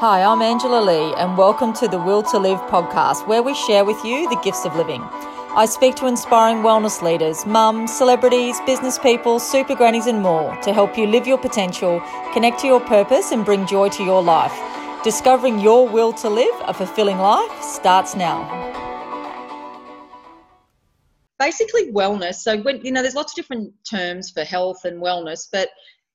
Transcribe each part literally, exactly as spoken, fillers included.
Hi, I'm Angela Lee and welcome to the Will to Live podcast, where we share with you the gifts of living. I speak to inspiring wellness leaders, mums, celebrities, business people, super grannies and more to help you live your potential, connect to your purpose and bring joy to your life. Discovering your will to live a fulfilling life starts now. Basically wellness, so when you know there's lots of different terms for health and wellness, but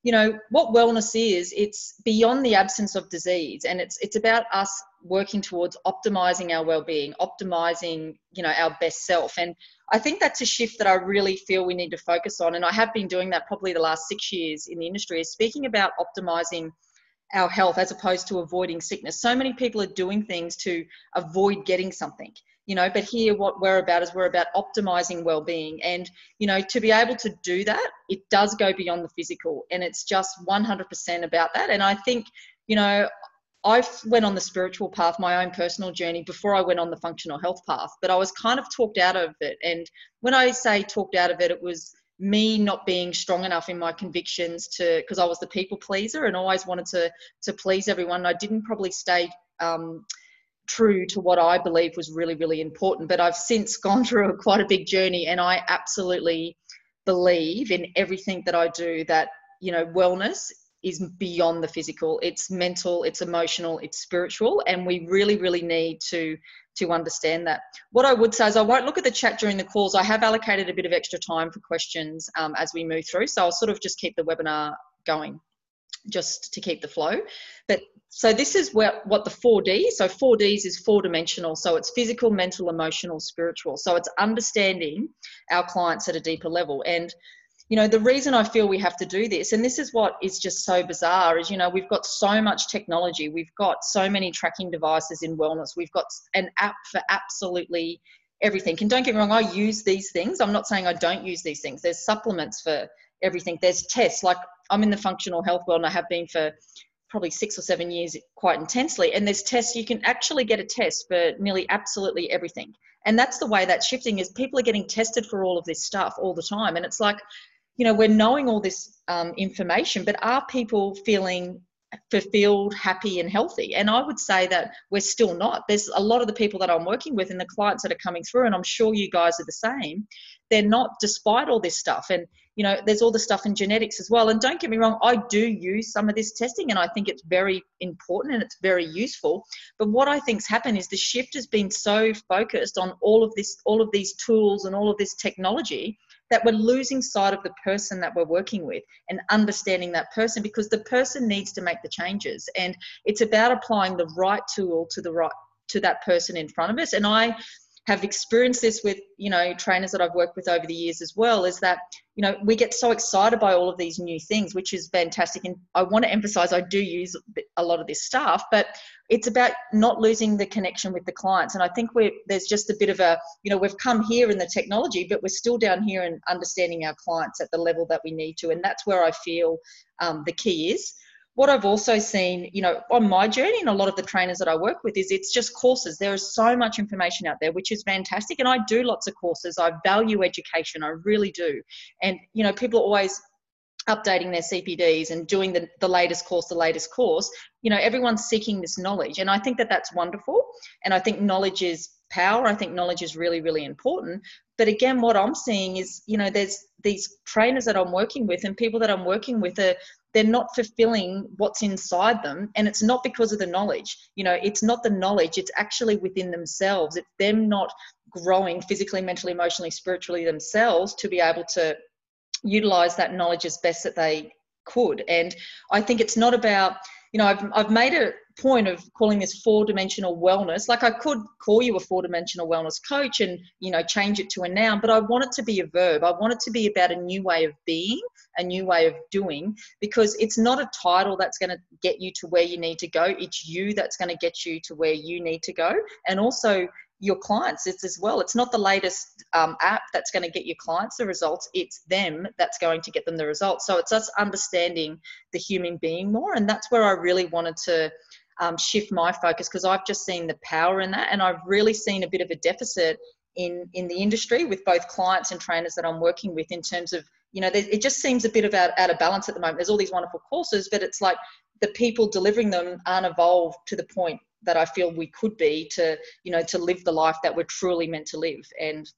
you know, what wellness is, it's beyond the absence of disease, and it's it's about us working towards optimizing our well-being, optimizing, you know, our best self. And I think that's a shift that I really feel we need to focus on. And I have been doing that probably the last six years in the industry, is speaking about optimizing our health as opposed to avoiding sickness. So many people are doing things to avoid getting something, you know, but here what we're about is we're about optimizing well-being. And, you know, to be able to do that, it does go beyond the physical, and it's just one hundred percent about that. And I think, you know, I went on the spiritual path, my own personal journey, before I went on the functional health path, but I was kind of talked out of it. And when I say talked out of it, it was me not being strong enough in my convictions to, because I was the people pleaser and always wanted to to please everyone. I didn't probably stay um, true to what I believe was really, really important. But I've since gone through a, quite a big journey, and I absolutely believe in everything that I do that, you know, wellness is beyond the physical. It's mental, it's emotional, it's spiritual, and we really, really need to to understand that. What I would say is I won't look at the chat during the calls. I have allocated a bit of extra time for questions um, as we move through, so I'll sort of just keep the webinar going just to keep the flow. But so this is where, what the four Ds, so four Ds is four-dimensional, so it's physical, mental, emotional, spiritual. So it's understanding our clients at a deeper level. And you know, the reason I feel we have to do this, and this is what is just so bizarre, is, you know, we've got so much technology. We've got so many tracking devices in wellness. We've got an app for absolutely everything. And don't get me wrong, I use these things. I'm not saying I don't use these things. There's supplements for everything. There's tests. Like, I'm in the functional health world, and I have been for probably six or seven years quite intensely. And there's tests. You can actually get a test for nearly absolutely everything. And that's the way that's shifting, is people are getting tested for all of this stuff all the time. And it's like, you know, we're knowing all this um, information, but are people feeling fulfilled, happy and healthy? And I would say that we're still not. There's a lot of the people that I'm working with and the clients that are coming through, and I'm sure you guys are the same, they're not, despite all this stuff. And, you know, there's all the stuff in genetics as well. And don't get me wrong, I do use some of this testing, and I think it's very important and it's very useful. But what I think's happened is the shift has been so focused on all of this, all of these tools and all of this technology, that we're losing sight of the person that we're working with and understanding that person, because the person needs to make the changes. And it's about applying the right tool to the right, to that person in front of us. And I have experienced this with, you know, trainers that I've worked with over the years as well, is that, you know, we get so excited by all of these new things, which is fantastic. And I want to emphasize, I do use a lot of this stuff, but it's about not losing the connection with the clients. And I think we're, there's just a bit of a, you know, we've come here in the technology, but we're still down here in understanding our clients at the level that we need to. And that's where I feel um, the key is. What I've also seen, you know, on my journey and a lot of the trainers that I work with, is it's just courses. There is so much information out there, which is fantastic. And I do lots of courses. I value education. I really do. And, you know, people are always updating their C P Ds and doing the, the latest course, the latest course. You know, everyone's seeking this knowledge. And I think that that's wonderful. And I think knowledge is power. I think knowledge is really, really important. But again, what I'm seeing is, you know, there's these trainers that I'm working with and people that I'm working with are, they're not fulfilling what's inside them. And it's not because of the knowledge. You know, it's not the knowledge. It's actually within themselves. It's them not growing physically, mentally, emotionally, spiritually themselves to be able to utilize that knowledge as best that they could. And I think it's not about, you know, I've, I've made a point of calling this four-dimensional wellness. Like, I could call you a four-dimensional wellness coach and, you know, change it to a noun, but I want it to be a verb. I want it to be about a new way of being, a new way of doing, because it's not a title that's going to get you to where you need to go. It's you that's going to get you to where you need to go. And also your clients, it's as well. It's not the latest um, app that's going to get your clients the results. It's them that's going to get them the results. So it's us understanding the human being more. And that's where I really wanted to Um, shift my focus, because I've just seen the power in that, and I've really seen a bit of a deficit in in the industry with both clients and trainers that I'm working with, in terms of, you know, it just seems a bit of out, out of balance at the moment. There's all these wonderful courses, but it's like the people delivering them aren't evolved to the point that I feel we could be to, you know, to live the life that we're truly meant to live. And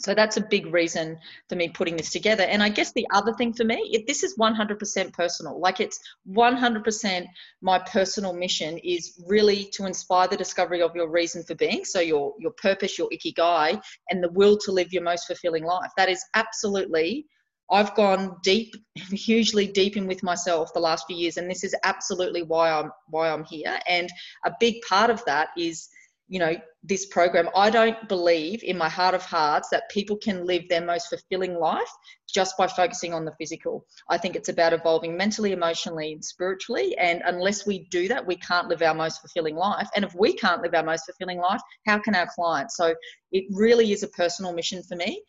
so that's a big reason for me putting this together. And I guess the other thing for me, if this is one hundred percent personal, like it's one hundred percent my personal mission is really to inspire the discovery of your reason for being. So your, your purpose, your ikigai, and the will to live your most fulfilling life. That is absolutely, I've gone deep, hugely deep in with myself the last few years. And this is absolutely why I'm, why I'm here. And a big part of that is, you know, this program. I don't believe in my heart of hearts that people can live their most fulfilling life just by focusing on the physical. I think it's about evolving mentally, emotionally, and spiritually. And unless we do that, we can't live our most fulfilling life. And if we can't live our most fulfilling life, how can our clients? So it really is a personal mission for me.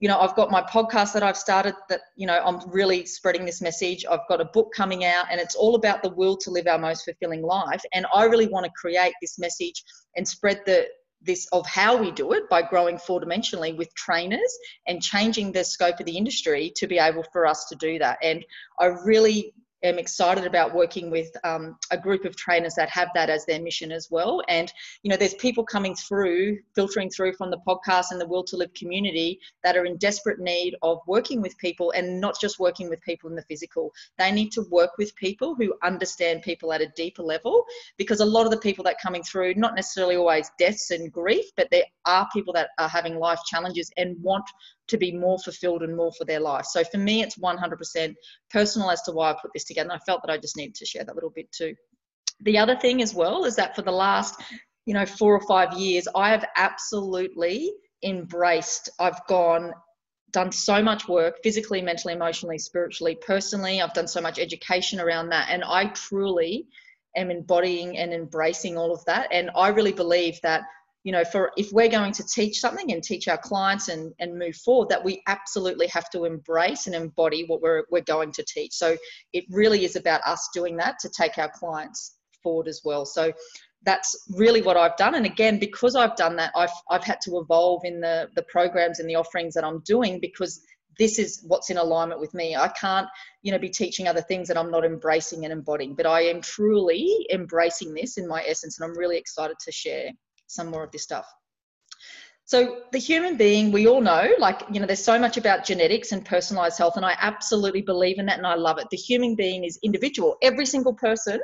You know, I've got my podcast that I've started that, you know, I'm really spreading this message. I've got a book coming out, and it's all about the will to live our most fulfilling life. And I really want to create this message and spread the this of how we do it by growing four-dimensionally with trainers and changing the scope of the industry to be able for us to do that. And I really am excited about working with um, a group of trainers that have that as their mission as well. And, you know, there's people coming through, filtering through from the podcast and the Will to Live community that are in desperate need of working with people, and not just working with people in the physical. They need to work with people who understand people at a deeper level, because a lot of the people that are coming through, not necessarily always deaths and grief, but there are people that are having life challenges and want to be more fulfilled and more for their life. So for me, it's one hundred percent personal as to why I put this together. And I felt that I just needed to share that little bit too. The other thing as well is that for the last, you know, four or five years, I have absolutely embraced, I've gone, done so much work physically, mentally, emotionally, spiritually, personally. I've done so much education around that. And I truly am embodying and embracing all of that. And I really believe that, you know, for if we're going to teach something and teach our clients and, and move forward, that we absolutely have to embrace and embody what we're, we're going to teach. So it really is about us doing that to take our clients forward as well. So that's really what I've done. And again, because I've done that, I've, I've had to evolve in the, the programs and the offerings that I'm doing, because this is what's in alignment with me. I can't, you know, be teaching other things that I'm not embracing and embodying, but I am truly embracing this in my essence. And I'm really excited to share some more of this stuff. So the human being, we all know, like, you know, there's so much about genetics and personalized health, and I absolutely believe in that, and I love it. The human being is individual. Every single person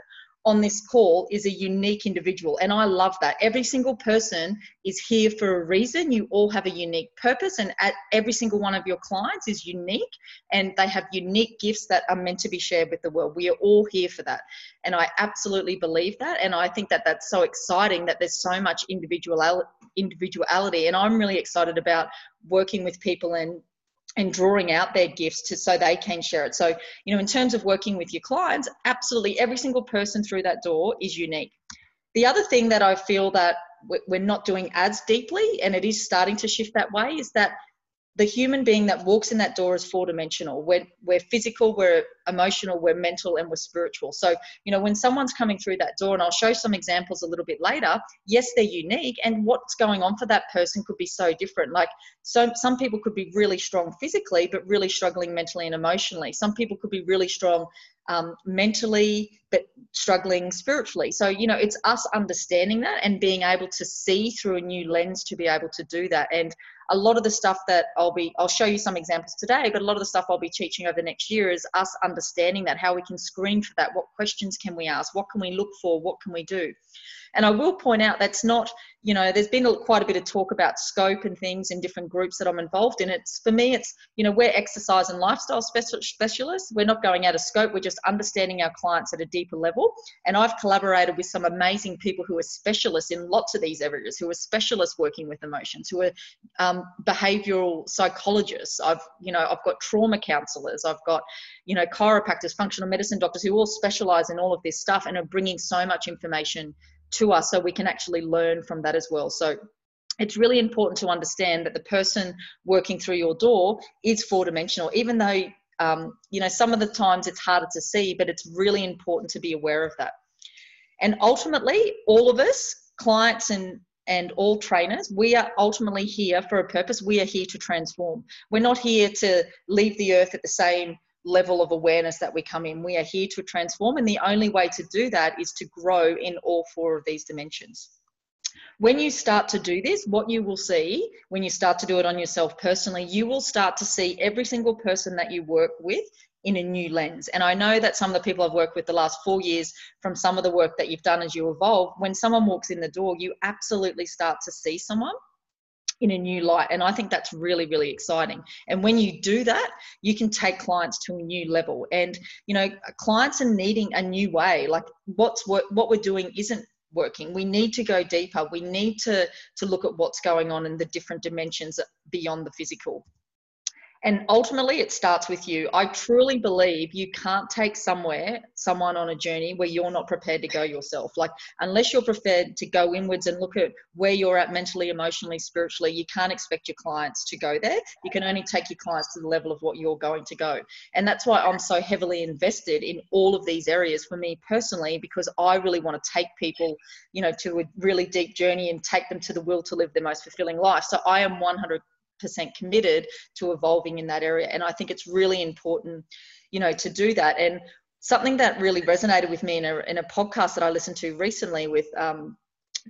on this call is a unique individual, and I love that. Every single person is here for a reason. You all have a unique purpose, and at every single one of your clients is unique, and they have unique gifts that are meant to be shared with the world. We are all here for that, and I absolutely believe that. And I think that that's so exciting, that there's so much individual individuality, and I'm really excited about working with people and and drawing out their gifts to so they can share it. So, you know, in terms of working with your clients, absolutely every single person through that door is unique. The other thing that I feel that we're not doing as deeply, and it is starting to shift that way, is that the human being that walks in that door is four-dimensional. We're, we're physical, we're emotional, we're mental, and we're spiritual. So, you know, when someone's coming through that door, and I'll show some examples a little bit later, yes, they're unique, and what's going on for that person could be so different. Like, so some people could be really strong physically, but really struggling mentally and emotionally. Some people could be really strong um, mentally, but struggling spiritually. So, you know, it's us understanding that and being able to see through a new lens to be able to do that. And a lot of the stuff that I'll be, I'll show you some examples today, but a lot of the stuff I'll be teaching over the next year is us understanding that, how we can screen for that, what questions can we ask, what can we look for, what can we do. And I will point out that's not, you know, there's been quite a bit of talk about scope and things in different groups that I'm involved in. It's, for me, it's, you know, we're exercise and lifestyle specialists. We're not going out of scope. We're just understanding our clients at a deeper level. And I've collaborated with some amazing people who are specialists in lots of these areas, who are specialists working with emotions, who are um, behavioral psychologists. I've, you know, I've got trauma counselors. I've got, you know, chiropractors, functional medicine doctors who all specialize in all of this stuff and are bringing so much information to us so we can actually learn from that as well. So it's really important to understand that the person working through your door is four-dimensional, even though, um, you know, some of the times it's harder to see, but it's really important to be aware of that. And ultimately, all of us, clients and and all trainers, we are ultimately here for a purpose. We are here to transform. We're not here to leave the earth at the same level of awareness that we come in. We are here to transform, and the only way to do that is to grow in all four of these dimensions. When you start to do this, what you will see when you start to do it on yourself personally, you will start to see every single person that you work with in a new lens. And I know that some of the people I've worked with the last four years, from some of the work that you've done as you evolve, when someone walks in the door, you absolutely start to see someone in a new light. And I think that's really, really exciting. And when you do that, you can take clients to a new level. And, you know, clients are needing a new way. Like what's what, what we're doing isn't working. We need to go deeper. We need to, to look at what's going on in the different dimensions beyond the physical. And ultimately, it starts with you. I truly believe you can't take somewhere, someone on a journey where you're not prepared to go yourself. Like, unless you're prepared to go inwards and look at where you're at mentally, emotionally, spiritually, you can't expect your clients to go there. You can only take your clients to the level of what you're going to go. And that's why I'm so heavily invested in all of these areas for me personally, because I really want to take people, you know, to a really deep journey and take them to the will to live their most fulfilling life. So I am one hundred percent committed to evolving in that area, and I think it's really important, you know, to do that. And something that really resonated with me in a, in a podcast that I listened to recently with um,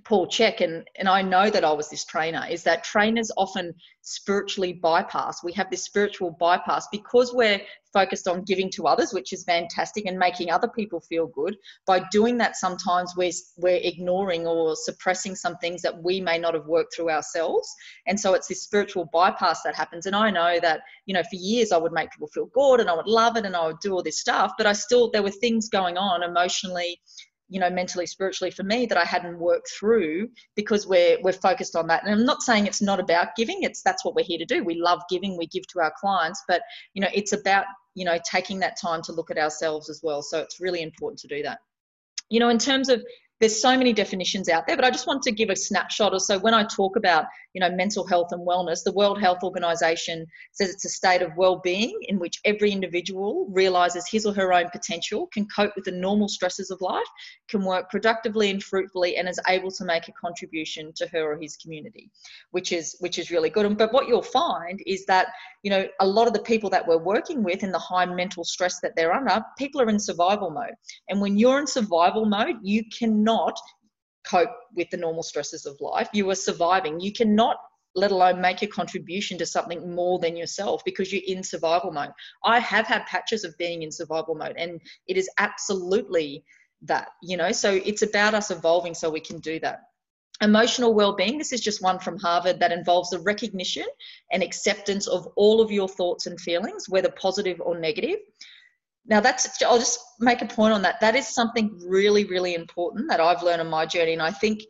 Paul Czech, and, and I know that I was this trainer, is that trainers often spiritually bypass. We have this spiritual bypass because we're focused on giving to others, which is fantastic, and making other people feel good. By doing that, sometimes we're, we're ignoring or suppressing some things that we may not have worked through ourselves. And so it's this spiritual bypass that happens. And I know that, you know, for years I would make people feel good and I would love it and I would do all this stuff, but I still, there were things going on emotionally, you know, mentally, spiritually for me that I hadn't worked through because we're, we're focused on that. And I'm not saying it's not about giving. It's, that's what we're here to do. We love giving, we give to our clients, but you know, it's about, you know, taking that time to look at ourselves as well. So it's really important to do that. You know, in terms of, there's so many definitions out there, but I just want to give a snapshot. Or so when I talk about, you know, mental health and wellness, the World Health Organization says it's a state of well-being in which every individual realizes his or her own potential, can cope with the normal stresses of life, can work productively and fruitfully, and is able to make a contribution to her or his community, which is which is really good. But what you'll find is that, you know, a lot of the people that we're working with in the high mental stress that they're under, people are in survival mode. And when you're in survival mode, you cannot not cope with the normal stresses of life. You are surviving. You cannot, let alone make a contribution to something more than yourself, because you're in survival mode. I have had patches of being in survival mode, and it is absolutely that, you know, so it's about us evolving so we can do that. Emotional well-being, this is just one from Harvard that involves the recognition and acceptance of all of your thoughts and feelings, whether positive or negative. Now that's, I'll just make a point on that. That is something really, really important that I've learned on my journey. And I think,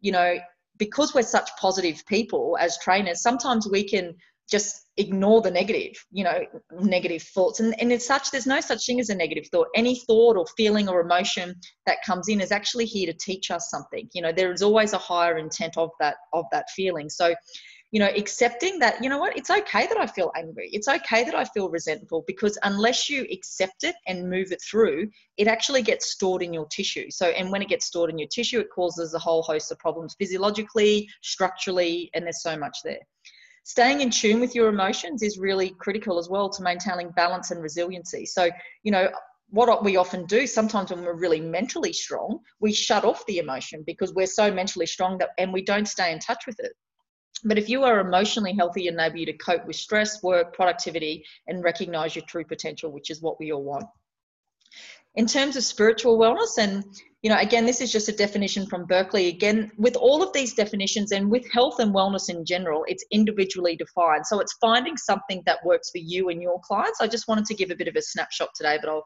you know, because we're such positive people as trainers, sometimes we can just ignore the negative, you know, negative thoughts. And, and it's such, there's no such thing as a negative thought. Any thought or feeling or emotion that comes in is actually here to teach us something. You know, there is always a higher intent of that, of that feeling. So, you know, accepting that, you know what, it's okay that I feel angry. It's okay that I feel resentful, because unless you accept it and move it through, it actually gets stored in your tissue. So, and when it gets stored in your tissue, it causes a whole host of problems physiologically, structurally, and there's so much there. Staying in tune with your emotions is really critical as well to maintaining balance and resiliency. So, you know, what we often do sometimes when we're really mentally strong, we shut off the emotion because we're so mentally strong that, and we don't stay in touch with it. But if you are emotionally healthy, you enable you to cope with stress, work, productivity, and recognize your true potential, which is what we all want. In terms of spiritual wellness, and, you know, again, this is just a definition from Berkeley. Again, with all of these definitions and with health and wellness in general, it's individually defined. So it's finding something that works for you and your clients. I just wanted to give a bit of a snapshot today, but I'll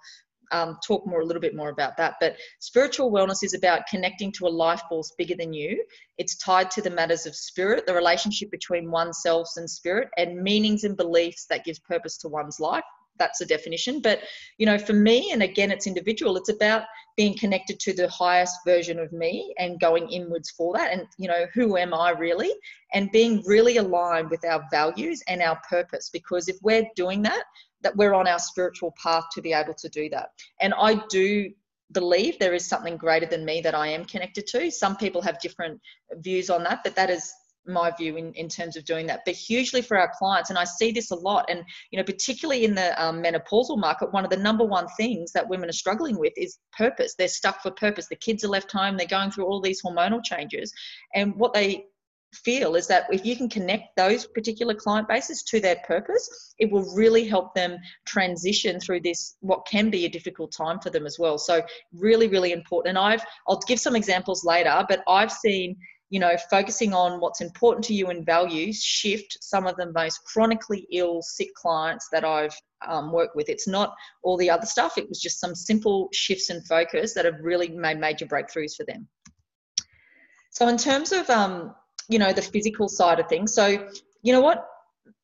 Um, talk more a little bit more about that. But spiritual wellness is about connecting to a life force bigger than you. It's tied to the matters of spirit, the relationship between oneself and spirit, and meanings and beliefs that gives purpose to one's life. That's the definition. But, you know, for me, and again, it's individual, it's about being connected to the highest version of me and going inwards for that. And, you know, who am I really? And being really aligned with our values and our purpose, because if we're doing that, that we're on our spiritual path to be able to do that. And I do believe there is something greater than me that I am connected to. Some people have different views on that, but that is my view in, in terms of doing that, but hugely for our clients. And I see this a lot. And, you know, particularly in the um, menopausal market, one of the number one things that women are struggling with is purpose. They're stuck for purpose. The kids are left home. They're going through all these hormonal changes. And what they feel is that if you can connect those particular client bases to their purpose, it will really help them transition through this, what can be a difficult time for them as well. So really, really important. And I've, I'll give some examples later, but I've seen, you know, focusing on what's important to you and values shift some of the most chronically ill, sick clients that I've um, worked with. It's not all the other stuff. It was just some simple shifts in focus that have really made major breakthroughs for them. So in terms of, um, you know, the physical side of things. So, you know what?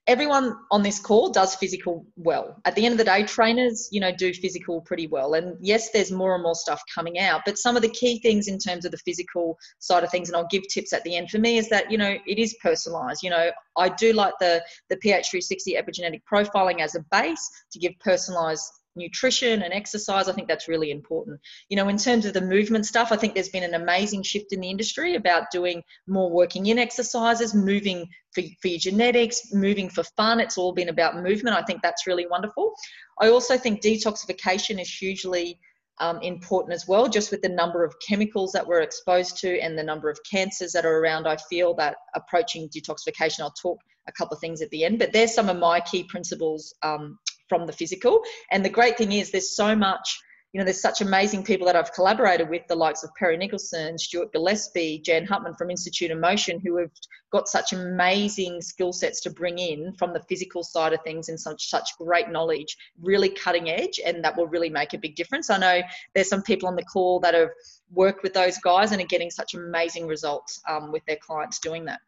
Everyone on this call does physical well. At the end of the day, trainers, you know, do physical pretty well. And yes, there's more and more stuff coming out, but some of the key things in terms of the physical side of things, and I'll give tips at the end for me, is that, you know, it is personalized. You know, I do like the, the P H three sixty epigenetic profiling as a base to give personalized nutrition and exercise. I think that's really important. You know, in terms of the movement stuff, I think there's been an amazing shift in the industry about doing more working in exercises, moving for, for your genetics, moving for fun. It's all been about movement. I think that's really wonderful. I also think detoxification is hugely Um, important as well, just with the number of chemicals that we're exposed to and the number of cancers that are around. I feel that approaching detoxification, I'll talk a couple of things at the end, but there's some of my key principles um, from the physical. And the great thing is there's so much, you know, there's such amazing people that I've collaborated with, the likes of Perry Nicholson, Stuart Gillespie, Jan Huttman from Institute of Motion, who have got such amazing skill sets to bring in from the physical side of things and such, such great knowledge, really cutting edge, and that will really make a big difference. I know there's some people on the call that have worked with those guys and are getting such amazing results um, with their clients doing that.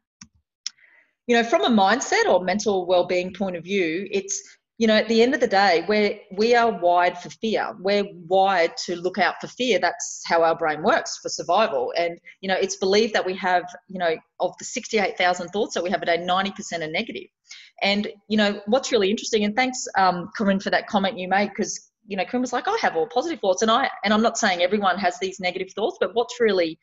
You know, from a mindset or mental well-being point of view, it's, you know, at the end of the day, we're, we are wired for fear. We're wired to look out for fear. That's how our brain works for survival. And, you know, it's believed that we have, you know, of the sixty-eight thousand thoughts that we have a day, ninety percent are negative. And, you know, what's really interesting, and thanks, um, Corinne, for that comment you made, because, you know, Corinne was like, I have all positive thoughts. And, I, and I'm not saying everyone has these negative thoughts, but what's really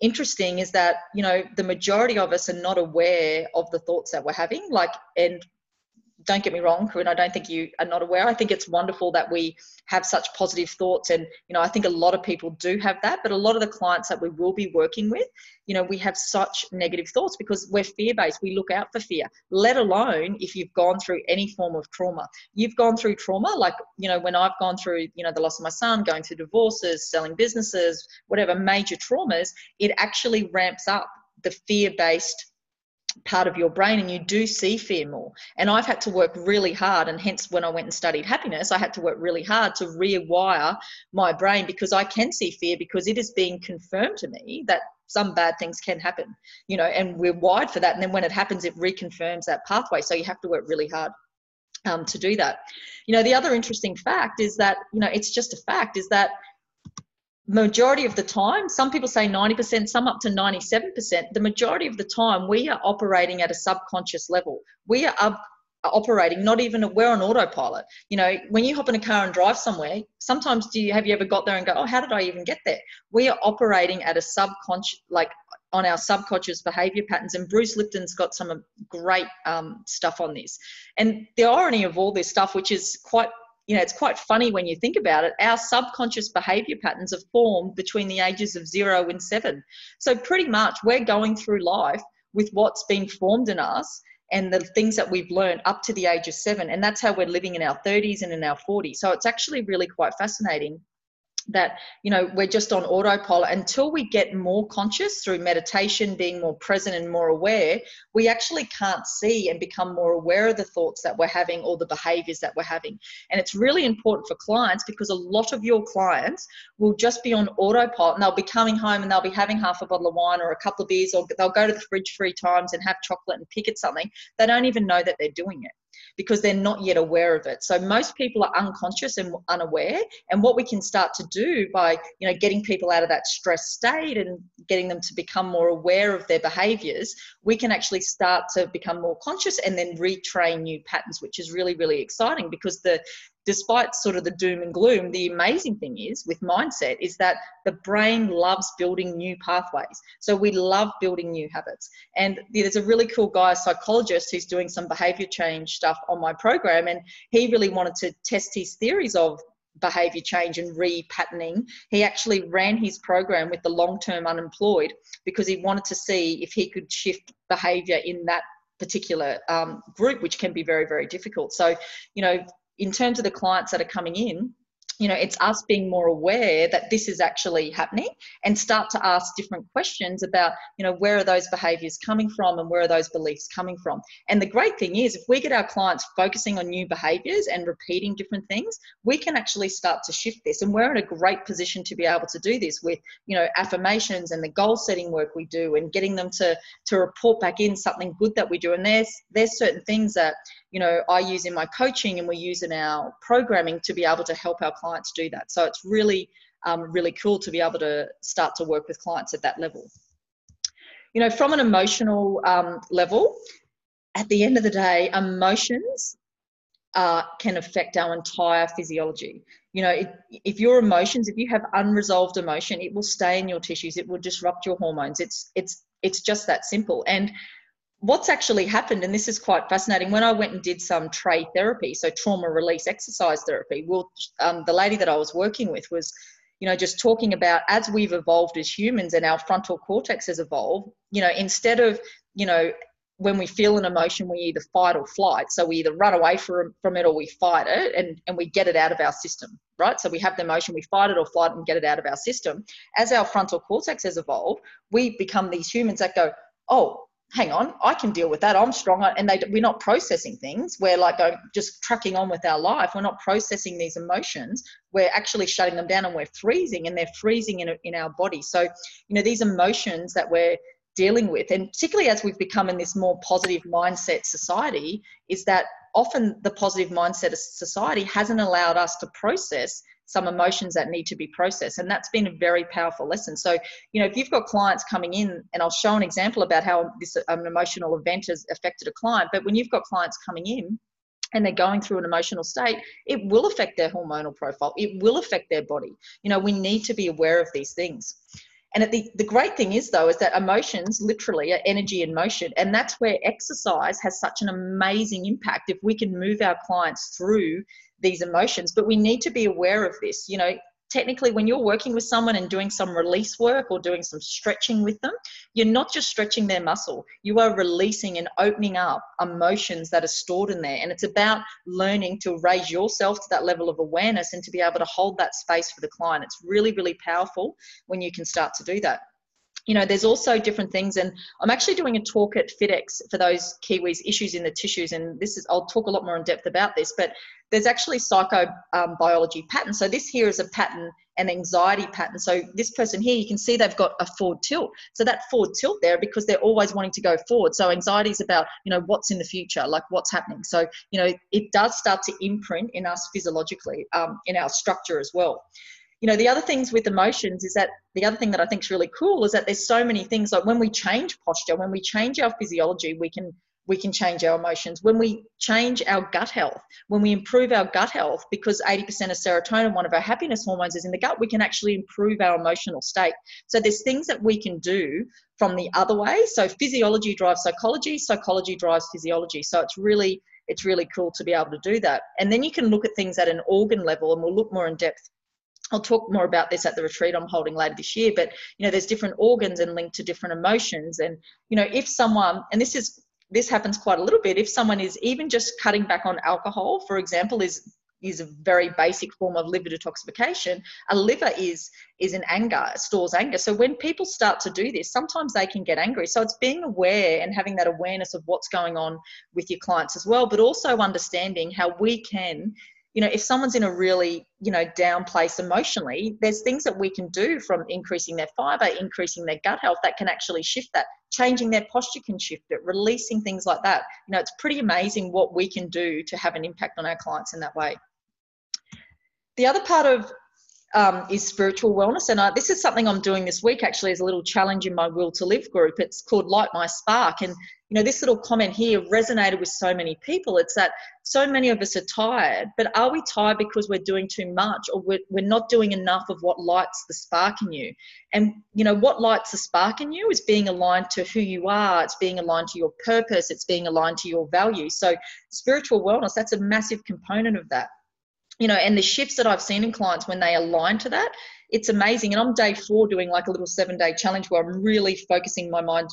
interesting is that, you know, the majority of us are not aware of the thoughts that we're having. Like, and don't get me wrong, Corinne, I don't think you are not aware. I think it's wonderful that we have such positive thoughts. And, you know, I think a lot of people do have that, but a lot of the clients that we will be working with, you know, we have such negative thoughts because we're fear-based. We look out for fear, let alone if you've gone through any form of trauma. You've gone through trauma, like, you know, when I've gone through, you know, the loss of my son, going through divorces, selling businesses, whatever major traumas, it actually ramps up the fear-based part of your brain, and you do see fear more. And I've had to work really hard, and hence when I went and studied happiness, I had to work really hard to rewire my brain, because I can see fear, because it is being confirmed to me that some bad things can happen, you know, and we're wired for that. And then when it happens, it reconfirms that pathway. So you have to work really hard um, to do that. You know, the other interesting fact is that, you know, it's just a fact, is that majority of the time, some people say ninety percent, some up to ninety-seven percent, the majority of the time we are operating at a subconscious level. We are up, operating, not even aware, on autopilot. You know, when you hop in a car and drive somewhere, sometimes do you, have you ever got there and go, oh, how did I even get there? We are operating at a subconscious, like on our subconscious behavior patterns. And Bruce Lipton's got some great um, stuff on this. And the irony of all this stuff, which is quite, you know, it's quite funny when you think about it, our subconscious behavior patterns are formed between the ages of zero and seven. So pretty much we're going through life with what's been formed in us and the things that we've learned up to the age of seven. And that's how we're living in our thirties and in our forties. So it's actually really quite fascinating that, you know, we're just on autopilot until we get more conscious through meditation, being more present and more aware. We actually can't see and become more aware of the thoughts that we're having or the behaviors that we're having. And it's really important for clients, because a lot of your clients will just be on autopilot, and they'll be coming home and they'll be having half a bottle of wine or a couple of beers, or they'll go to the fridge three times and have chocolate and pick at something. They don't even know that they're doing it, because they're not yet aware of it. So most people are unconscious and unaware. And what we can start to do by, you know, getting people out of that stress state and getting them to become more aware of their behaviors, we can actually start to become more conscious and then retrain new patterns, which is really, really exciting, because the despite sort of the doom and gloom, the amazing thing is with mindset is that the brain loves building new pathways. So we love building new habits. And there's a really cool guy, a psychologist, who's doing some behavior change stuff on my program. And he really wanted to test his theories of behavior change and repatterning. He actually ran his program with the long-term unemployed because he wanted to see if he could shift behavior in that particular um, group, which can be very, very difficult. So, you know, in terms of the clients that are coming in, you know, it's us being more aware that this is actually happening and start to ask different questions about, you know, where are those behaviors coming from and where are those beliefs coming from? And the great thing is, if we get our clients focusing on new behaviors and repeating different things, we can actually start to shift this. And we're in a great position to be able to do this with, you know, affirmations and the goal setting work we do and getting them to, to report back in something good that we do. And there's, there's certain things that, you know, I use in my coaching and we use in our programming to be able to help our clients do that. So it's really, um, really cool to be able to start to work with clients at that level. You know, from an emotional um, level, at the end of the day, emotions uh, can affect our entire physiology. You know, if, if your emotions, if you have unresolved emotion, it will stay in your tissues. It will disrupt your hormones. It's, it's, it's just that simple. And what's actually happened, and this is quite fascinating, when I went and did some T R E therapy, so trauma release exercise therapy, well, um, the lady that I was working with was, you know, just talking about as we've evolved as humans and our frontal cortex has evolved, you know, instead of, you know, when we feel an emotion, we either fight or flight. So we either run away from, from it or we fight it and, and we get it out of our system, right? So we have the emotion, we fight it or flight and get it out of our system. As our frontal cortex has evolved, we become these humans that go, oh, hang on, I can deal with that. I'm strong. And they, we're not processing things. We're like going, just trucking on with our life. We're not processing these emotions. We're actually shutting them down and we're freezing, and they're freezing in, in our body. So, you know, these emotions that we're dealing with, and particularly as we've become in this more positive mindset society, is that often the positive mindset of society hasn't allowed us to process some emotions that need to be processed. And that's been a very powerful lesson. So, you know, if you've got clients coming in, and I'll show an example about how this an emotional event has affected a client, but when you've got clients coming in and they're going through an emotional state, it will affect their hormonal profile. It will affect their body. You know, we need to be aware of these things. And at the, the great thing is, though, is that emotions literally are energy in motion. And that's where exercise has such an amazing impact, if we can move our clients through these emotions. But we need to be aware of this. You know, technically, when you're working with someone and doing some release work or doing some stretching with them, you're not just stretching their muscle, you are releasing and opening up emotions that are stored in there. And it's about learning to raise yourself to that level of awareness and to be able to hold that space for the client. It's really, really powerful when you can start to do that. You know, there's also different things, and I'm actually doing a talk at FIDEX for those Kiwis, issues in the tissues, and this is, I'll talk a lot more in depth about this, but there's actually psychobiology um, patterns. So this here is a pattern, an anxiety pattern. So this person here, you can see they've got a forward tilt. So that forward tilt there, because they're always wanting to go forward. So anxiety is about, you know, what's in the future, like what's happening. So, you know, it does start to imprint in us physiologically, um, in our structure as well. You know, the other things with emotions is that the other thing that I think is really cool is that there's so many things, like when we change posture, when we change our physiology, we can we can change our emotions. When we change our gut health, when we improve our gut health, because eighty percent of serotonin, one of our happiness hormones, is in the gut, we can actually improve our emotional state. So there's things that we can do from the other way. So physiology drives psychology, psychology drives physiology. So it's really, it's really cool to be able to do that. And then you can look at things at an organ level, and we'll look more in depth. I'll talk more about this at the retreat I'm holding later this year, but, you know, there's different organs and linked to different emotions. And, you know, if someone, and this is, this happens quite a little bit, if someone is even just cutting back on alcohol, for example, is, is a very basic form of liver detoxification. A liver is, is in anger, stores anger. So when people start to do this, sometimes they can get angry. So it's being aware and having that awareness of what's going on with your clients as well, but also understanding how we can, you know, if someone's in a really, you know, down place emotionally, there's things that we can do, from increasing their fiber, increasing their gut health, that can actually shift that. Changing their posture can shift it, releasing things like that. You know, it's pretty amazing what we can do to have an impact on our clients in that way. The other part of um, is spiritual wellness. And I, this is something I'm doing this week, actually, as a little challenge in my Will to Live group. It's called Light My Spark. And you know, this little comment here resonated with so many people. It's that so many of us are tired, but are we tired because we're doing too much, or we're, we're not doing enough of what lights the spark in you? And, you know, what lights the spark in you is being aligned to who you are. It's being aligned to your purpose. It's being aligned to your values. So spiritual wellness, that's a massive component of that. You know, and the shifts that I've seen in clients when they align to that, it's amazing. And I'm day four doing like a little seven day challenge where I'm really focusing my mind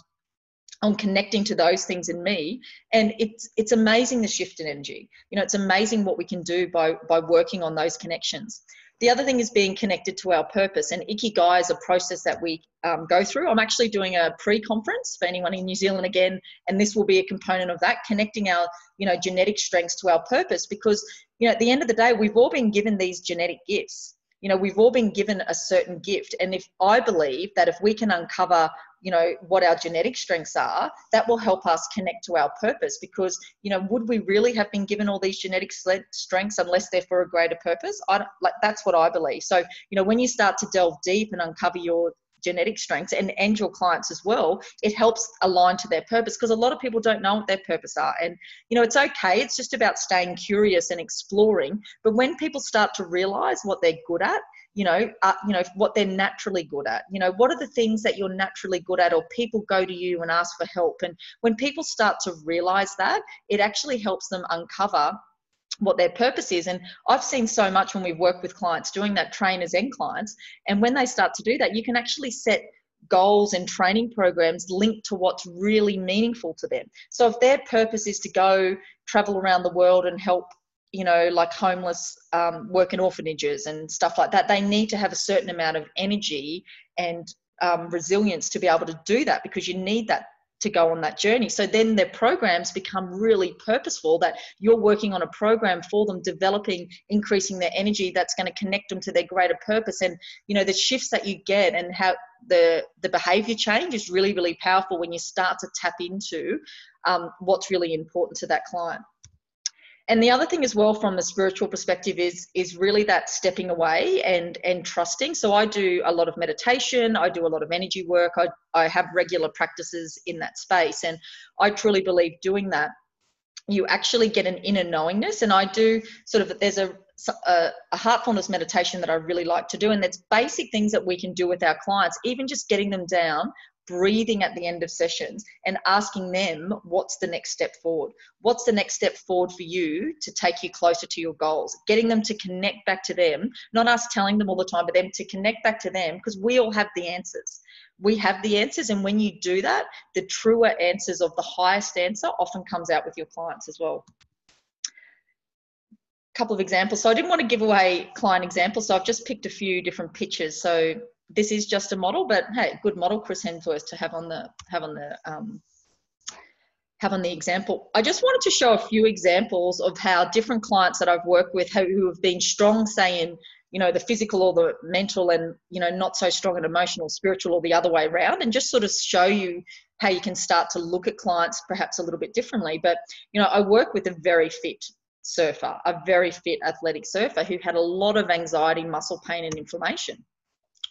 on connecting to those things in me. And it's, it's amazing the shift in energy. You know, it's amazing what we can do by, by working on those connections. The other thing is being connected to our purpose, and Ikigai is a process that we um, go through. I'm actually doing a pre-conference for anyone in New Zealand again, and this will be a component of that, connecting our, you know, genetic strengths to our purpose, because, you know, at the end of the day, we've all been given these genetic gifts. You know, we've all been given a certain gift. And if I believe that if we can uncover, you know, what our genetic strengths are, that will help us connect to our purpose, because, you know, would we really have been given all these genetic strengths unless they're for a greater purpose? I don't, like, that's what I believe. So, you know, when you start to delve deep and uncover your genetic strengths and, and your clients as well, it helps align to their purpose, because a lot of people don't know what their purpose are. And, you know, it's okay. It's just about staying curious and exploring. But when people start to realize what they're good at, you know, uh, you know, what they're naturally good at, you know, what are the things that you're naturally good at, or people go to you and ask for help. And when people start to realize that, it actually helps them uncover what their purpose is. And I've seen so much when we've worked with clients doing that, trainers and clients. And when they start to do that, you can actually set goals and training programs linked to what's really meaningful to them. So if their purpose is to go travel around the world and help, you know, like homeless, um, work in orphanages and stuff like that, they need to have a certain amount of energy and um, resilience to be able to do that, because you need that to go on that journey. So then their programs become really purposeful, that you're working on a program for them, developing, increasing their energy that's going to connect them to their greater purpose. And, you know, the shifts that you get and how the, the behavior change is really, really powerful when you start to tap into um, what's really important to that client. And the other thing as well from the spiritual perspective is, is really that stepping away and, and trusting. So I do a lot of meditation. I do a lot of energy work. I, I have regular practices in that space. And I truly believe doing that, you actually get an inner knowingness. And I do sort of, there's a, a, a heartfulness meditation that I really like to do. And that's basic things that we can do with our clients, even just getting them down, breathing at the end of sessions and asking them, what's the next step forward? What's the next step forward for you to take you closer to your goals? Getting them to connect back to them, not us telling them all the time, but them to connect back to them, because we all have the answers. We have the answers. And when you do that, the truer answers of the highest answer often comes out with your clients as well. A couple of examples. So I didn't want to give away client examples, so I've just picked a few different pictures. So this is just a model, but hey, good model, Chris Hemsworth, to have on the have on the um, have on the example. I just wanted to show a few examples of how different clients that I've worked with who have been strong, say in, you know, the physical or the mental, and, you know, not so strong and emotional, spiritual, or the other way around, and just sort of show you how you can start to look at clients perhaps a little bit differently. But, you know, I work with a very fit surfer, a very fit athletic surfer who had a lot of anxiety, muscle pain, and inflammation.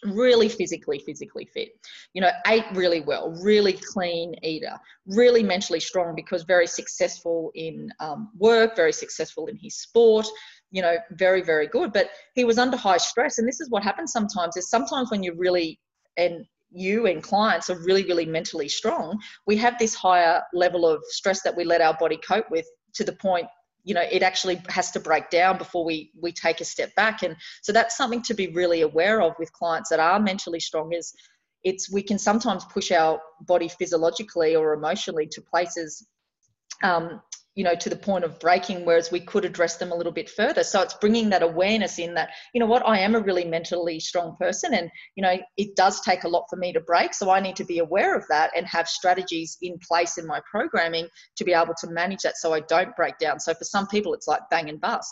Really physically, physically fit, you know, ate really well, really clean eater, really mentally strong, because very successful in um, work, very successful in his sport, you know, very, very good. But he was under high stress. And this is what happens sometimes, is sometimes when you're really, and you and clients are really, really mentally strong, we have this higher level of stress that we let our body cope with, to the point, you know, it actually has to break down before we we take a step back. And so that's something to be really aware of with clients that are mentally strong, is it's, we can sometimes push our body physiologically or emotionally to places, um, you know, to the point of breaking, whereas we could address them a little bit further. So it's bringing that awareness in that, you know what, I am a really mentally strong person, and, you know, it does take a lot for me to break. So I need to be aware of that and have strategies in place in my programming to be able to manage that so I don't break down. So for some people, it's like bang and bust.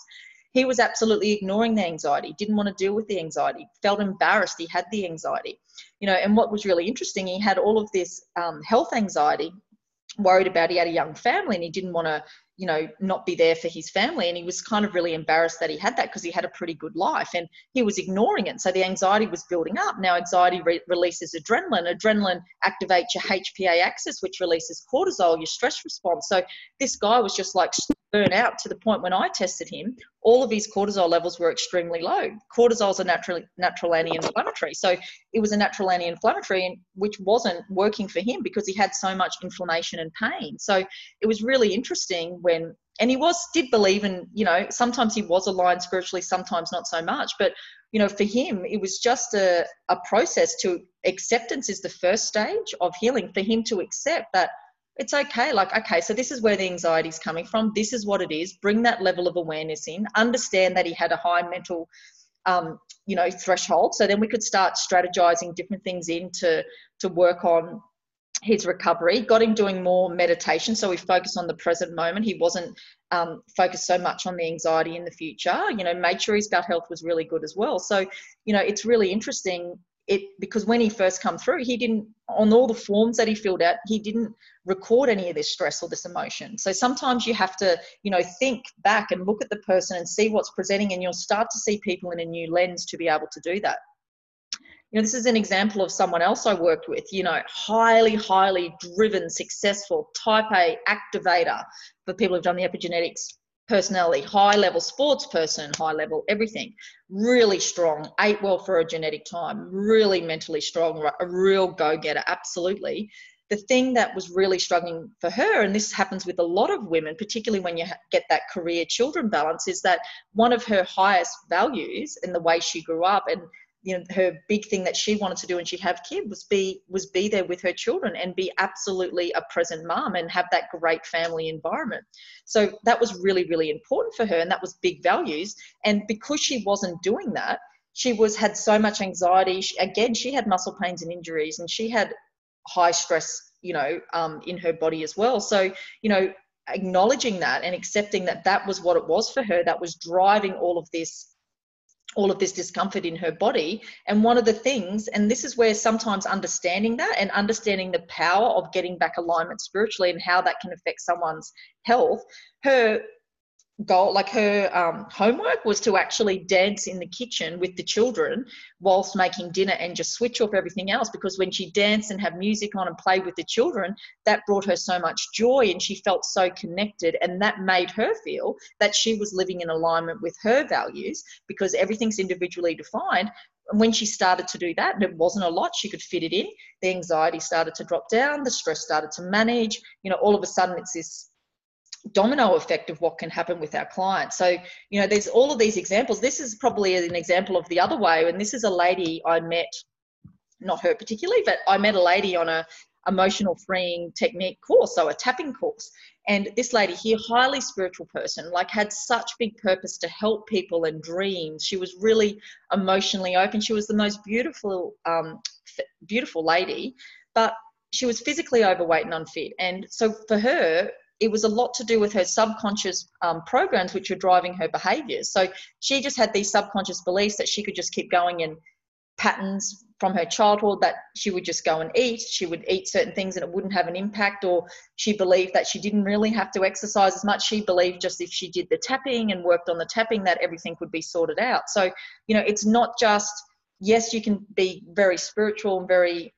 He was absolutely ignoring the anxiety, didn't want to deal with the anxiety, felt embarrassed he had the anxiety. You know, and what was really interesting, he had all of this um, health anxiety, worried about, he had a young family and he didn't want to, you know, not be there for his family. And he was kind of really embarrassed that he had that, because he had a pretty good life and he was ignoring it. So the anxiety was building up. Now anxiety re releases adrenaline. Adrenaline activates your H P A axis, which releases cortisol, your stress response. So this guy was just like burnt out, to the point when I tested him, all of his cortisol levels were extremely low. Cortisol is a natural, natural anti-inflammatory. So it was a natural anti-inflammatory, which wasn't working for him because he had so much inflammation and pain. So it was really interesting when, and he was, did believe in, you know, sometimes he was aligned spiritually, sometimes not so much. But, you know, for him, it was just a, a process to, acceptance is the first stage of healing, for him to accept that it's okay. Like, okay, so this is where the anxiety is coming from. This is what it is. Bring that level of awareness in, understand that he had a high mental, um, you know, threshold. So then we could start strategizing different things in to, to work on his recovery. Got him doing more meditation. So we focus on the present moment. He wasn't um, focused so much on the anxiety in the future, you know, made sure his gut health was really good as well. So, you know, it's really interesting. It, because when he first come through, he didn't, on all the forms that he filled out, he didn't record any of this stress or this emotion. So sometimes you have to, you know, think back and look at the person and see what's presenting, and you'll start to see people in a new lens to be able to do that. You know, this is an example of someone else I worked with, you know, highly, highly driven, successful, type A activator, for people who've done the epigenetics personality, high level sports person, high level everything, really strong, ate well for a genetic time, really mentally strong, a real go-getter, absolutely. The thing that was really struggling for her, and this happens with a lot of women, particularly when you get that career children balance, is that one of her highest values and the way she grew up, and you know, her big thing that she wanted to do when she had kids was be, was be there with her children and be absolutely a present mom and have that great family environment. So that was really, really important for her, and that was big values. And because she wasn't doing that, she was, had so much anxiety. She, again, she had muscle pains and injuries, and she had high stress, you know, um, in her body as well. So, you know, acknowledging that and accepting that that was what it was for her, that was driving all of this all of this discomfort in her body. And one of the things, and this is where sometimes understanding that and understanding the power of getting back alignment spiritually and how that can affect someone's health, her goal, like her um, homework was to actually dance in the kitchen with the children whilst making dinner and just switch off everything else, because when she danced and had music on and played with the children, that brought her so much joy and she felt so connected, and that made her feel that she was living in alignment with her values, because everything's individually defined. And when she started to do that, and it wasn't a lot, she could fit it in, the anxiety started to drop down, the stress started to manage, you know, all of a sudden it's this domino effect of what can happen with our clients. So, you know, there's all of these examples. This is probably an example of the other way. And this is a lady I met, not her particularly, but I met a lady on a emotional freeing technique course, so a tapping course. And this lady here, highly spiritual person, like had such big purpose to help people and dreams. She was really emotionally open. She was the most beautiful, um, beautiful lady, but she was physically overweight and unfit. And so for her, it was a lot to do with her subconscious um, programs, which were driving her behaviors. So she just had these subconscious beliefs that she could just keep going in patterns from her childhood, that she would just go and eat. She would eat certain things and it wouldn't have an impact, or she believed that she didn't really have to exercise as much. She believed just if she did the tapping and worked on the tapping that everything would be sorted out. So, you know, it's not just, yes, you can be very spiritual and very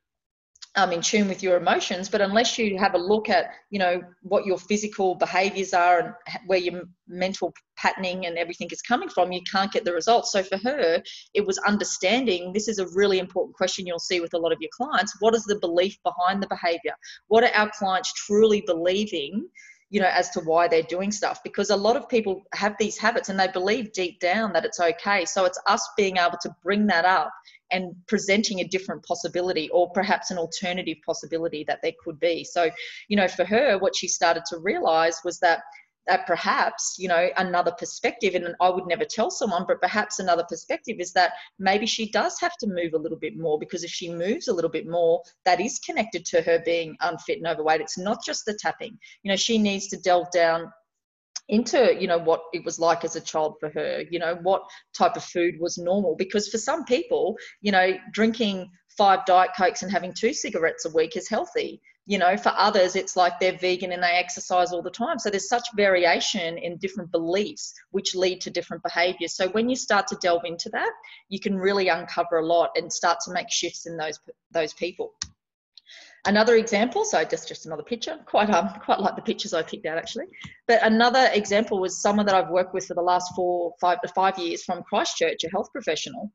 Um, in tune with your emotions, but unless you have a look at, you know, what your physical behaviors are and where your mental patterning and everything is coming from, you can't get the results. So for her, it was understanding, this is a really important question you'll see with a lot of your clients, what is the belief behind the behavior? What are our clients truly believing, you know, as to why they're doing stuff? Because a lot of people have these habits and they believe deep down that it's okay. So it's us being able to bring that up and presenting a different possibility, or perhaps an alternative possibility that there could be. So, you know, for her, what she started to realize was that that perhaps, you know, another perspective, and I would never tell someone, but perhaps another perspective is that maybe she does have to move a little bit more, because if she moves a little bit more, that is connected to her being unfit and overweight. It's not just the tapping. You know, she needs to delve down into, you know, what it was like as a child for her, you know, what type of food was normal. Because for some people, you know, drinking five Diet Cokes and having two cigarettes a week is healthy. you know, for others, it's like they're vegan and they exercise all the time. So there's such variation in different beliefs, which lead to different behaviors. So when you start to delve into that, you can really uncover a lot and start to make shifts in those, those people. Another example, so just, just another picture, quite, um, quite like the pictures I picked out actually. But another example was someone that I've worked with for the last four, five to five years from Christchurch, a health professional.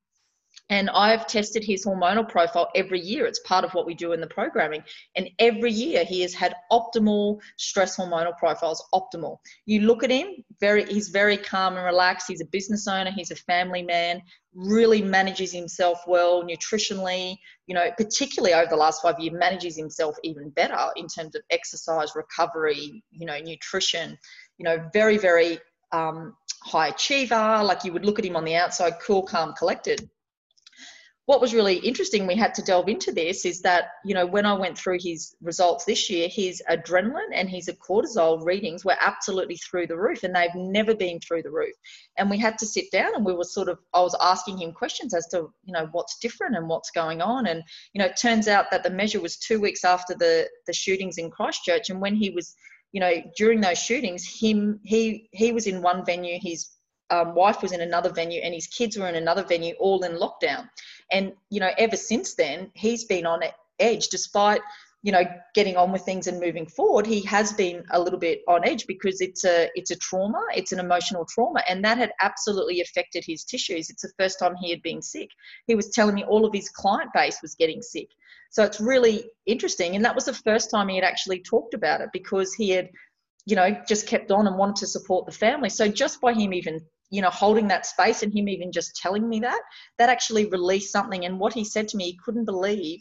And I've tested his hormonal profile every year. It's part of what we do in the programming. And every year he has had optimal stress hormonal profiles, optimal. You look at him, very, he's very calm and relaxed. He's a business owner. He's a family man, really manages himself well nutritionally, you know, particularly over the last five years, manages himself even better in terms of exercise, recovery, you know, nutrition, you know, very, very um, high achiever. Like you would look at him on the outside, cool, calm, collected. What was really interesting, we had to delve into this, is that, you know, when I went through his results this year, his adrenaline and his cortisol readings were absolutely through the roof, and they've never been through the roof. And we had to sit down and we were sort of, I was asking him questions as to, you know, what's different and what's going on. And, you know, it turns out that the measure was two weeks after the, the shootings in Christchurch. And when he was, you know, during those shootings, him, he, he was in one venue, his Um, wife was in another venue, and his kids were in another venue, all in lockdown. And, you know, ever since then, he's been on edge. Despite, you know, getting on with things and moving forward, he has been a little bit on edge because it's a, it's a trauma, it's an emotional trauma, and that had absolutely affected his tissues. It's the first time he had been sick. He was telling me all of his client base was getting sick. So it's really interesting. And that was the first time he had actually talked about it, because he had, you know, just kept on and wanted to support the family. So just by him even, you know, holding that space and him even just telling me that, that actually released something. And what he said to me, he couldn't believe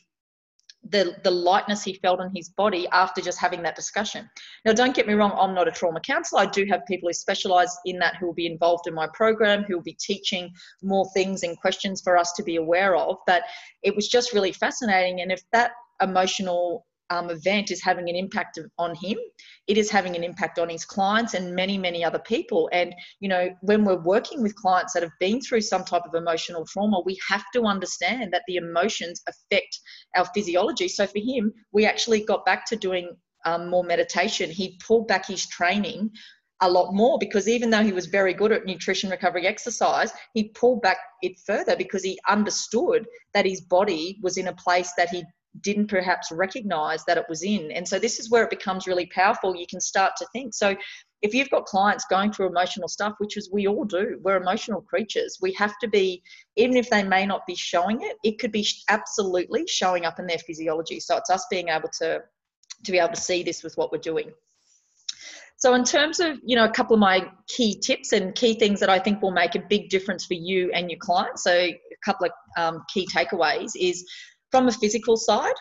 the, the lightness he felt in his body after just having that discussion. Now, don't get me wrong, I'm not a trauma counsellor. I do have people who specialise in that, who will be involved in my program, who will be teaching more things and questions for us to be aware of. But it was just really fascinating. And if that emotional Um, event is having an impact on him, it is having an impact on his clients and many, many other people. And, you know, when we're working with clients that have been through some type of emotional trauma, we have to understand that the emotions affect our physiology. So for him, we actually got back to doing um, more meditation. He pulled back his training a lot more, because even though he was very good at nutrition, recovery, exercise, he pulled back it further because he understood that his body was in a place that he didn't perhaps recognize that it was in. And so this is where it becomes really powerful. You can start to think. So if you've got clients going through emotional stuff, which is we all do, we're emotional creatures, we have to be, even if they may not be showing it, it could be absolutely showing up in their physiology. So it's us being able to, to be able to see this with what we're doing. So in terms of, you know, a couple of my key tips and key things that I think will make a big difference for you and your clients. So a couple of um, key takeaways is, from a physical side,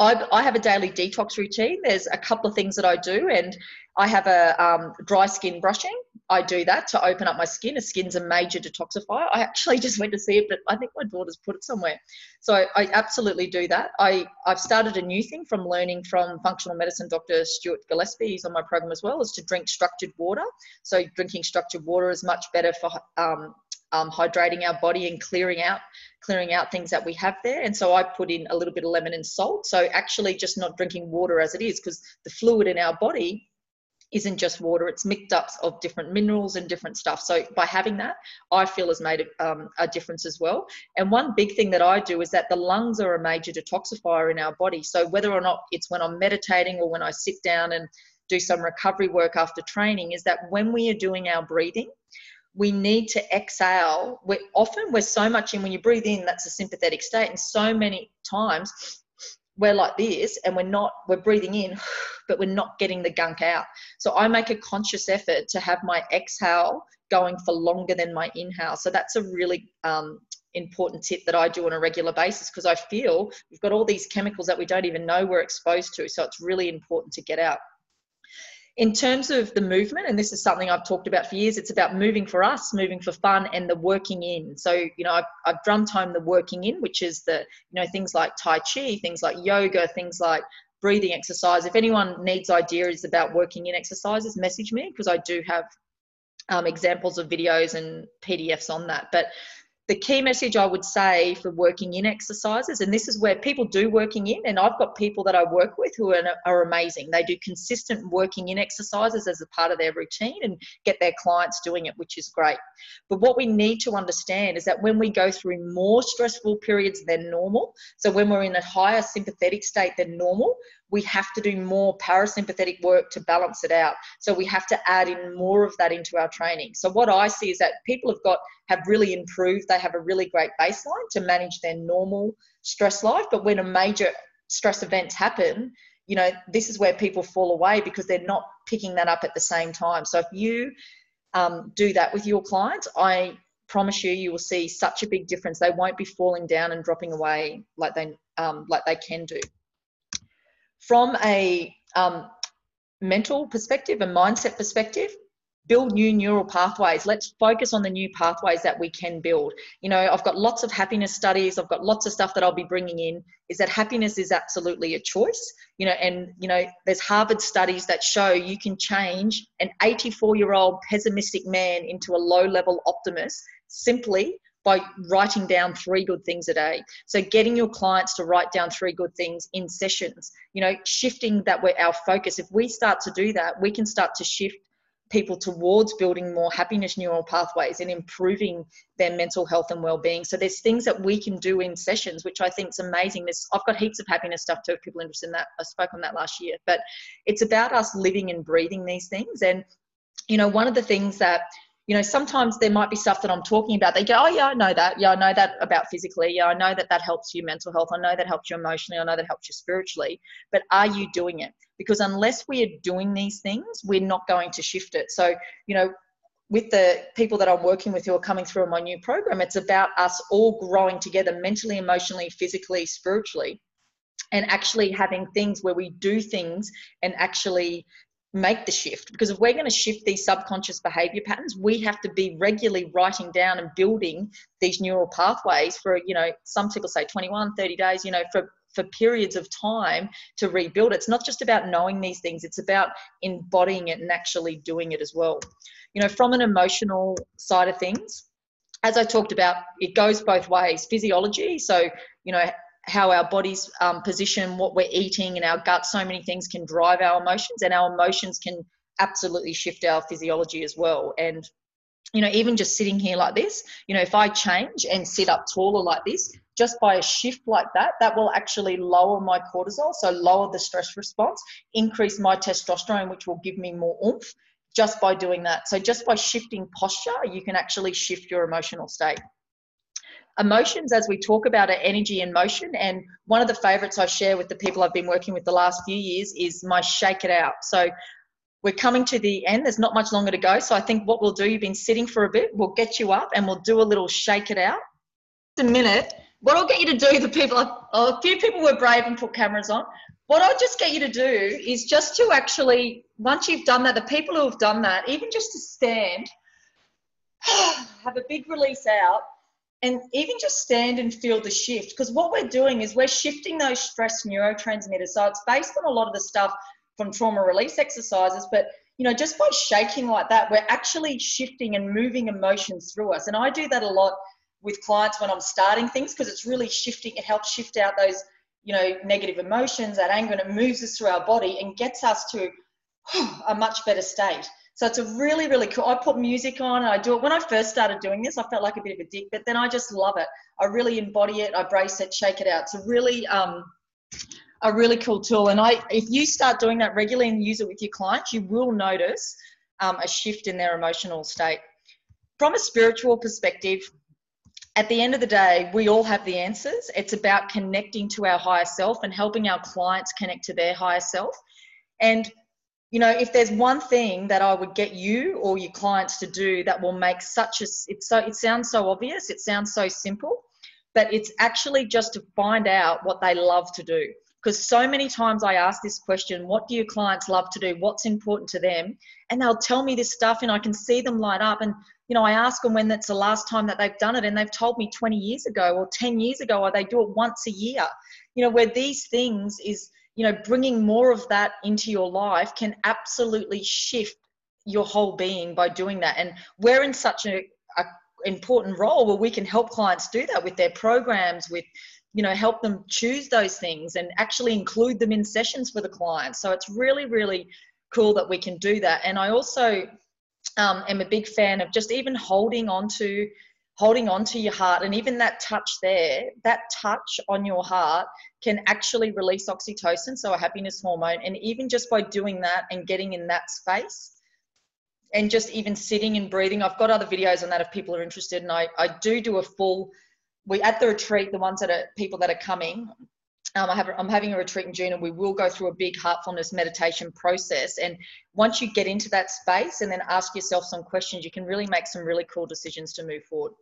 I've, I have a daily detox routine. There's a couple of things that I do, and I have a um, dry skin brushing. I do that to open up my skin. A skin's a major detoxifier. I actually just went to see it, but I think my daughter's put it somewhere. So I absolutely do that. I, I've started a new thing from learning from functional medicine, Doctor Stuart Gillespie, who's on my program as well, is to drink structured water. So drinking structured water is much better for um, Um, hydrating our body and clearing out clearing out things that we have there. And so I put in a little bit of lemon and salt. So actually just not drinking water as it is, because the fluid in our body isn't just water, it's mix-ups of different minerals and different stuff. So by having that, I feel has made a, um, a difference as well. And one big thing that I do is that the lungs are a major detoxifier in our body. So whether or not it's when I'm meditating or when I sit down and do some recovery work after training, is that when we are doing our breathing, we need to exhale. We're often we're so much in, when you breathe in, that's a sympathetic state. And so many times we're like this and we're not, we're breathing in, but we're not getting the gunk out. So I make a conscious effort to have my exhale going for longer than my inhale. So that's a really um, important tip that I do on a regular basis, because I feel we've got all these chemicals that we don't even know we're exposed to. So it's really important to get out. In terms of the movement, and this is something I've talked about for years, it's about moving for us, moving for fun, and the working in. So, you know, I've, I've drummed home the working in, which is the, you know, things like Tai Chi, things like yoga, things like breathing exercise. If anyone needs ideas about working in exercises, message me, because I do have um, examples of videos and P D Fs on that. But the key message I would say for working in exercises, and this is where people do working in, and I've got people that I work with who are, are amazing. They do consistent working in exercises as a part of their routine and get their clients doing it, which is great. But what we need to understand is that when we go through more stressful periods than normal, so when we're in a higher sympathetic state than normal, we have to do more parasympathetic work to balance it out. So we have to add in more of that into our training. So what I see is that people have got, have really improved. They have a really great baseline to manage their normal stress life. But when a major stress events happen, you know, this is where people fall away because they're not picking that up at the same time. So if you um, do that with your clients, I promise you, you will see such a big difference. They won't be falling down and dropping away like they, um, like they can do. From a um, mental perspective and mindset perspective, build new neural pathways. Let's focus on the new pathways that we can build. You know, I've got lots of happiness studies. I've got lots of stuff that I'll be bringing in, is that happiness is absolutely a choice. You know, and, you know, there's Harvard studies that show you can change an eighty-four-year-old pessimistic man into a low-level optimist simply by writing down three good things a day. So getting your clients to write down three good things in sessions, you know, shifting that where our focus. If we start to do that, we can start to shift people towards building more happiness neural pathways and improving their mental health and well-being. So there's things that we can do in sessions, which I think is amazing. There's, I've got heaps of happiness stuff too if people are interested in that. I spoke on that last year, but it's about us living and breathing these things. And, you know, one of the things that, you know, sometimes there might be stuff that I'm talking about. They go, oh, yeah, I know that. Yeah, I know that about physically. Yeah, I know that that helps your mental health. I know that helps you emotionally. I know that helps you spiritually. But are you doing it? Because unless we are doing these things, we're not going to shift it. So, you know, with the people that I'm working with who are coming through my new program, it's about us all growing together mentally, emotionally, physically, spiritually, and actually having things where we do things and actually make the shift. Because if we're going to shift these subconscious behavior patterns, we have to be regularly writing down and building these neural pathways for, you know, some people say twenty-one, thirty days, you know, for, for periods of time to rebuild. It's not just about knowing these things, it's about embodying it and actually doing it as well. You know, from an emotional side of things, as I talked about, it goes both ways. Physiology, so, you know, how our bodies um, position, what we're eating, and our gut, so many things can drive our emotions, and our emotions can absolutely shift our physiology as well. And, you know, even just sitting here like this, you know, if I change and sit up taller like this, just by a shift like that, that will actually lower my cortisol, so lower the stress response, increase my testosterone, which will give me more oomph just by doing that. So just by shifting posture, you can actually shift your emotional state. Emotions, as we talk about, are energy and motion. And one of the favorites I share with the people I've been working with the last few years is my shake it out. So we're coming to the end. There's not much longer to go. So I think what we'll do, you've been sitting for a bit, we'll get you up and we'll do a little shake it out. Just a minute. What I'll get you to do, the people, a few people were brave and put cameras on. What I'll just get you to do is just to actually, once you've done that, the people who have done that, even just to stand, have a big release out, and even just stand and feel the shift. Because what we're doing is we're shifting those stress neurotransmitters. So it's based on a lot of the stuff from trauma release exercises, but, you know, just by shaking like that, we're actually shifting and moving emotions through us. And I do that a lot with clients when I'm starting things, because it's really shifting. It helps shift out those, you know, negative emotions, that anger, and it moves us through our body and gets us to a much better state. So it's a really, really cool, I put music on and I do it. When I first started doing this, I felt like a bit of a dick, but then I just love it. I really embody it, I brace it, shake it out. It's a really, um, a really cool tool. And I, if you start doing that regularly and use it with your clients, you will notice um, a shift in their emotional state. From a spiritual perspective, at the end of the day, we all have the answers. It's about connecting to our higher self and helping our clients connect to their higher self. And, you know, if there's one thing that I would get you or your clients to do that will make such a, it's so, it sounds so obvious, it sounds so simple, but it's actually just to find out what they love to do. Because so many times I ask this question, what do your clients love to do? What's important to them? And they'll tell me this stuff and I can see them light up. And, you know, I ask them when that's the last time that they've done it, and they've told me twenty years ago or ten years ago, or they do it once a year. You know, where these things is, you know, bringing more of that into your life can absolutely shift your whole being by doing that. And we're in such a, a, important role where we can help clients do that with their programs, with, you know, help them choose those things and actually include them in sessions for the clients. So it's really, really cool that we can do that. And I also um, am a big fan of just even holding on to, holding on to your heart. And even that touch there, that touch on your heart can actually release oxytocin, so a happiness hormone. And even just by doing that and getting in that space, and just even sitting and breathing. I've got other videos on that if people are interested. And I, I do do a full, we at the retreat, the ones that are people that are coming, um, I have, I'm having a retreat in June, and we will go through a big heartfulness meditation process. And once you get into that space and then ask yourself some questions, you can really make some really cool decisions to move forward.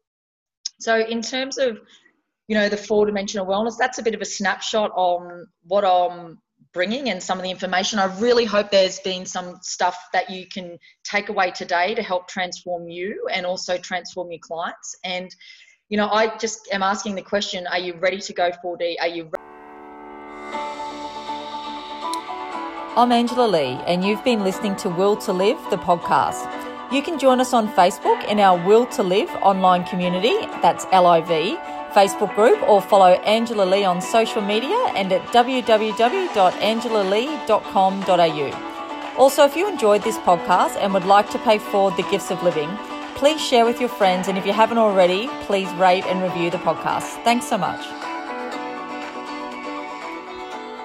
So in terms of, you know, the four dimensional wellness, that's a bit of a snapshot on what I'm bringing and some of the information. I really hope there's been some stuff that you can take away today to help transform you and also transform your clients. And, you know, I just am asking the question, are you ready to go four D? Are you ready? I'm Angela Lee, and you've been listening to Will to Live, the podcast. You can join us on Facebook in our Will to Live online community, that's L I V, Facebook group, or follow Angela Lee on social media and at w w w dot angela lee dot com dot a u. Also, if you enjoyed this podcast and would like to pay forward the gifts of living, please share with your friends, and if you haven't already, please rate and review the podcast. Thanks so much.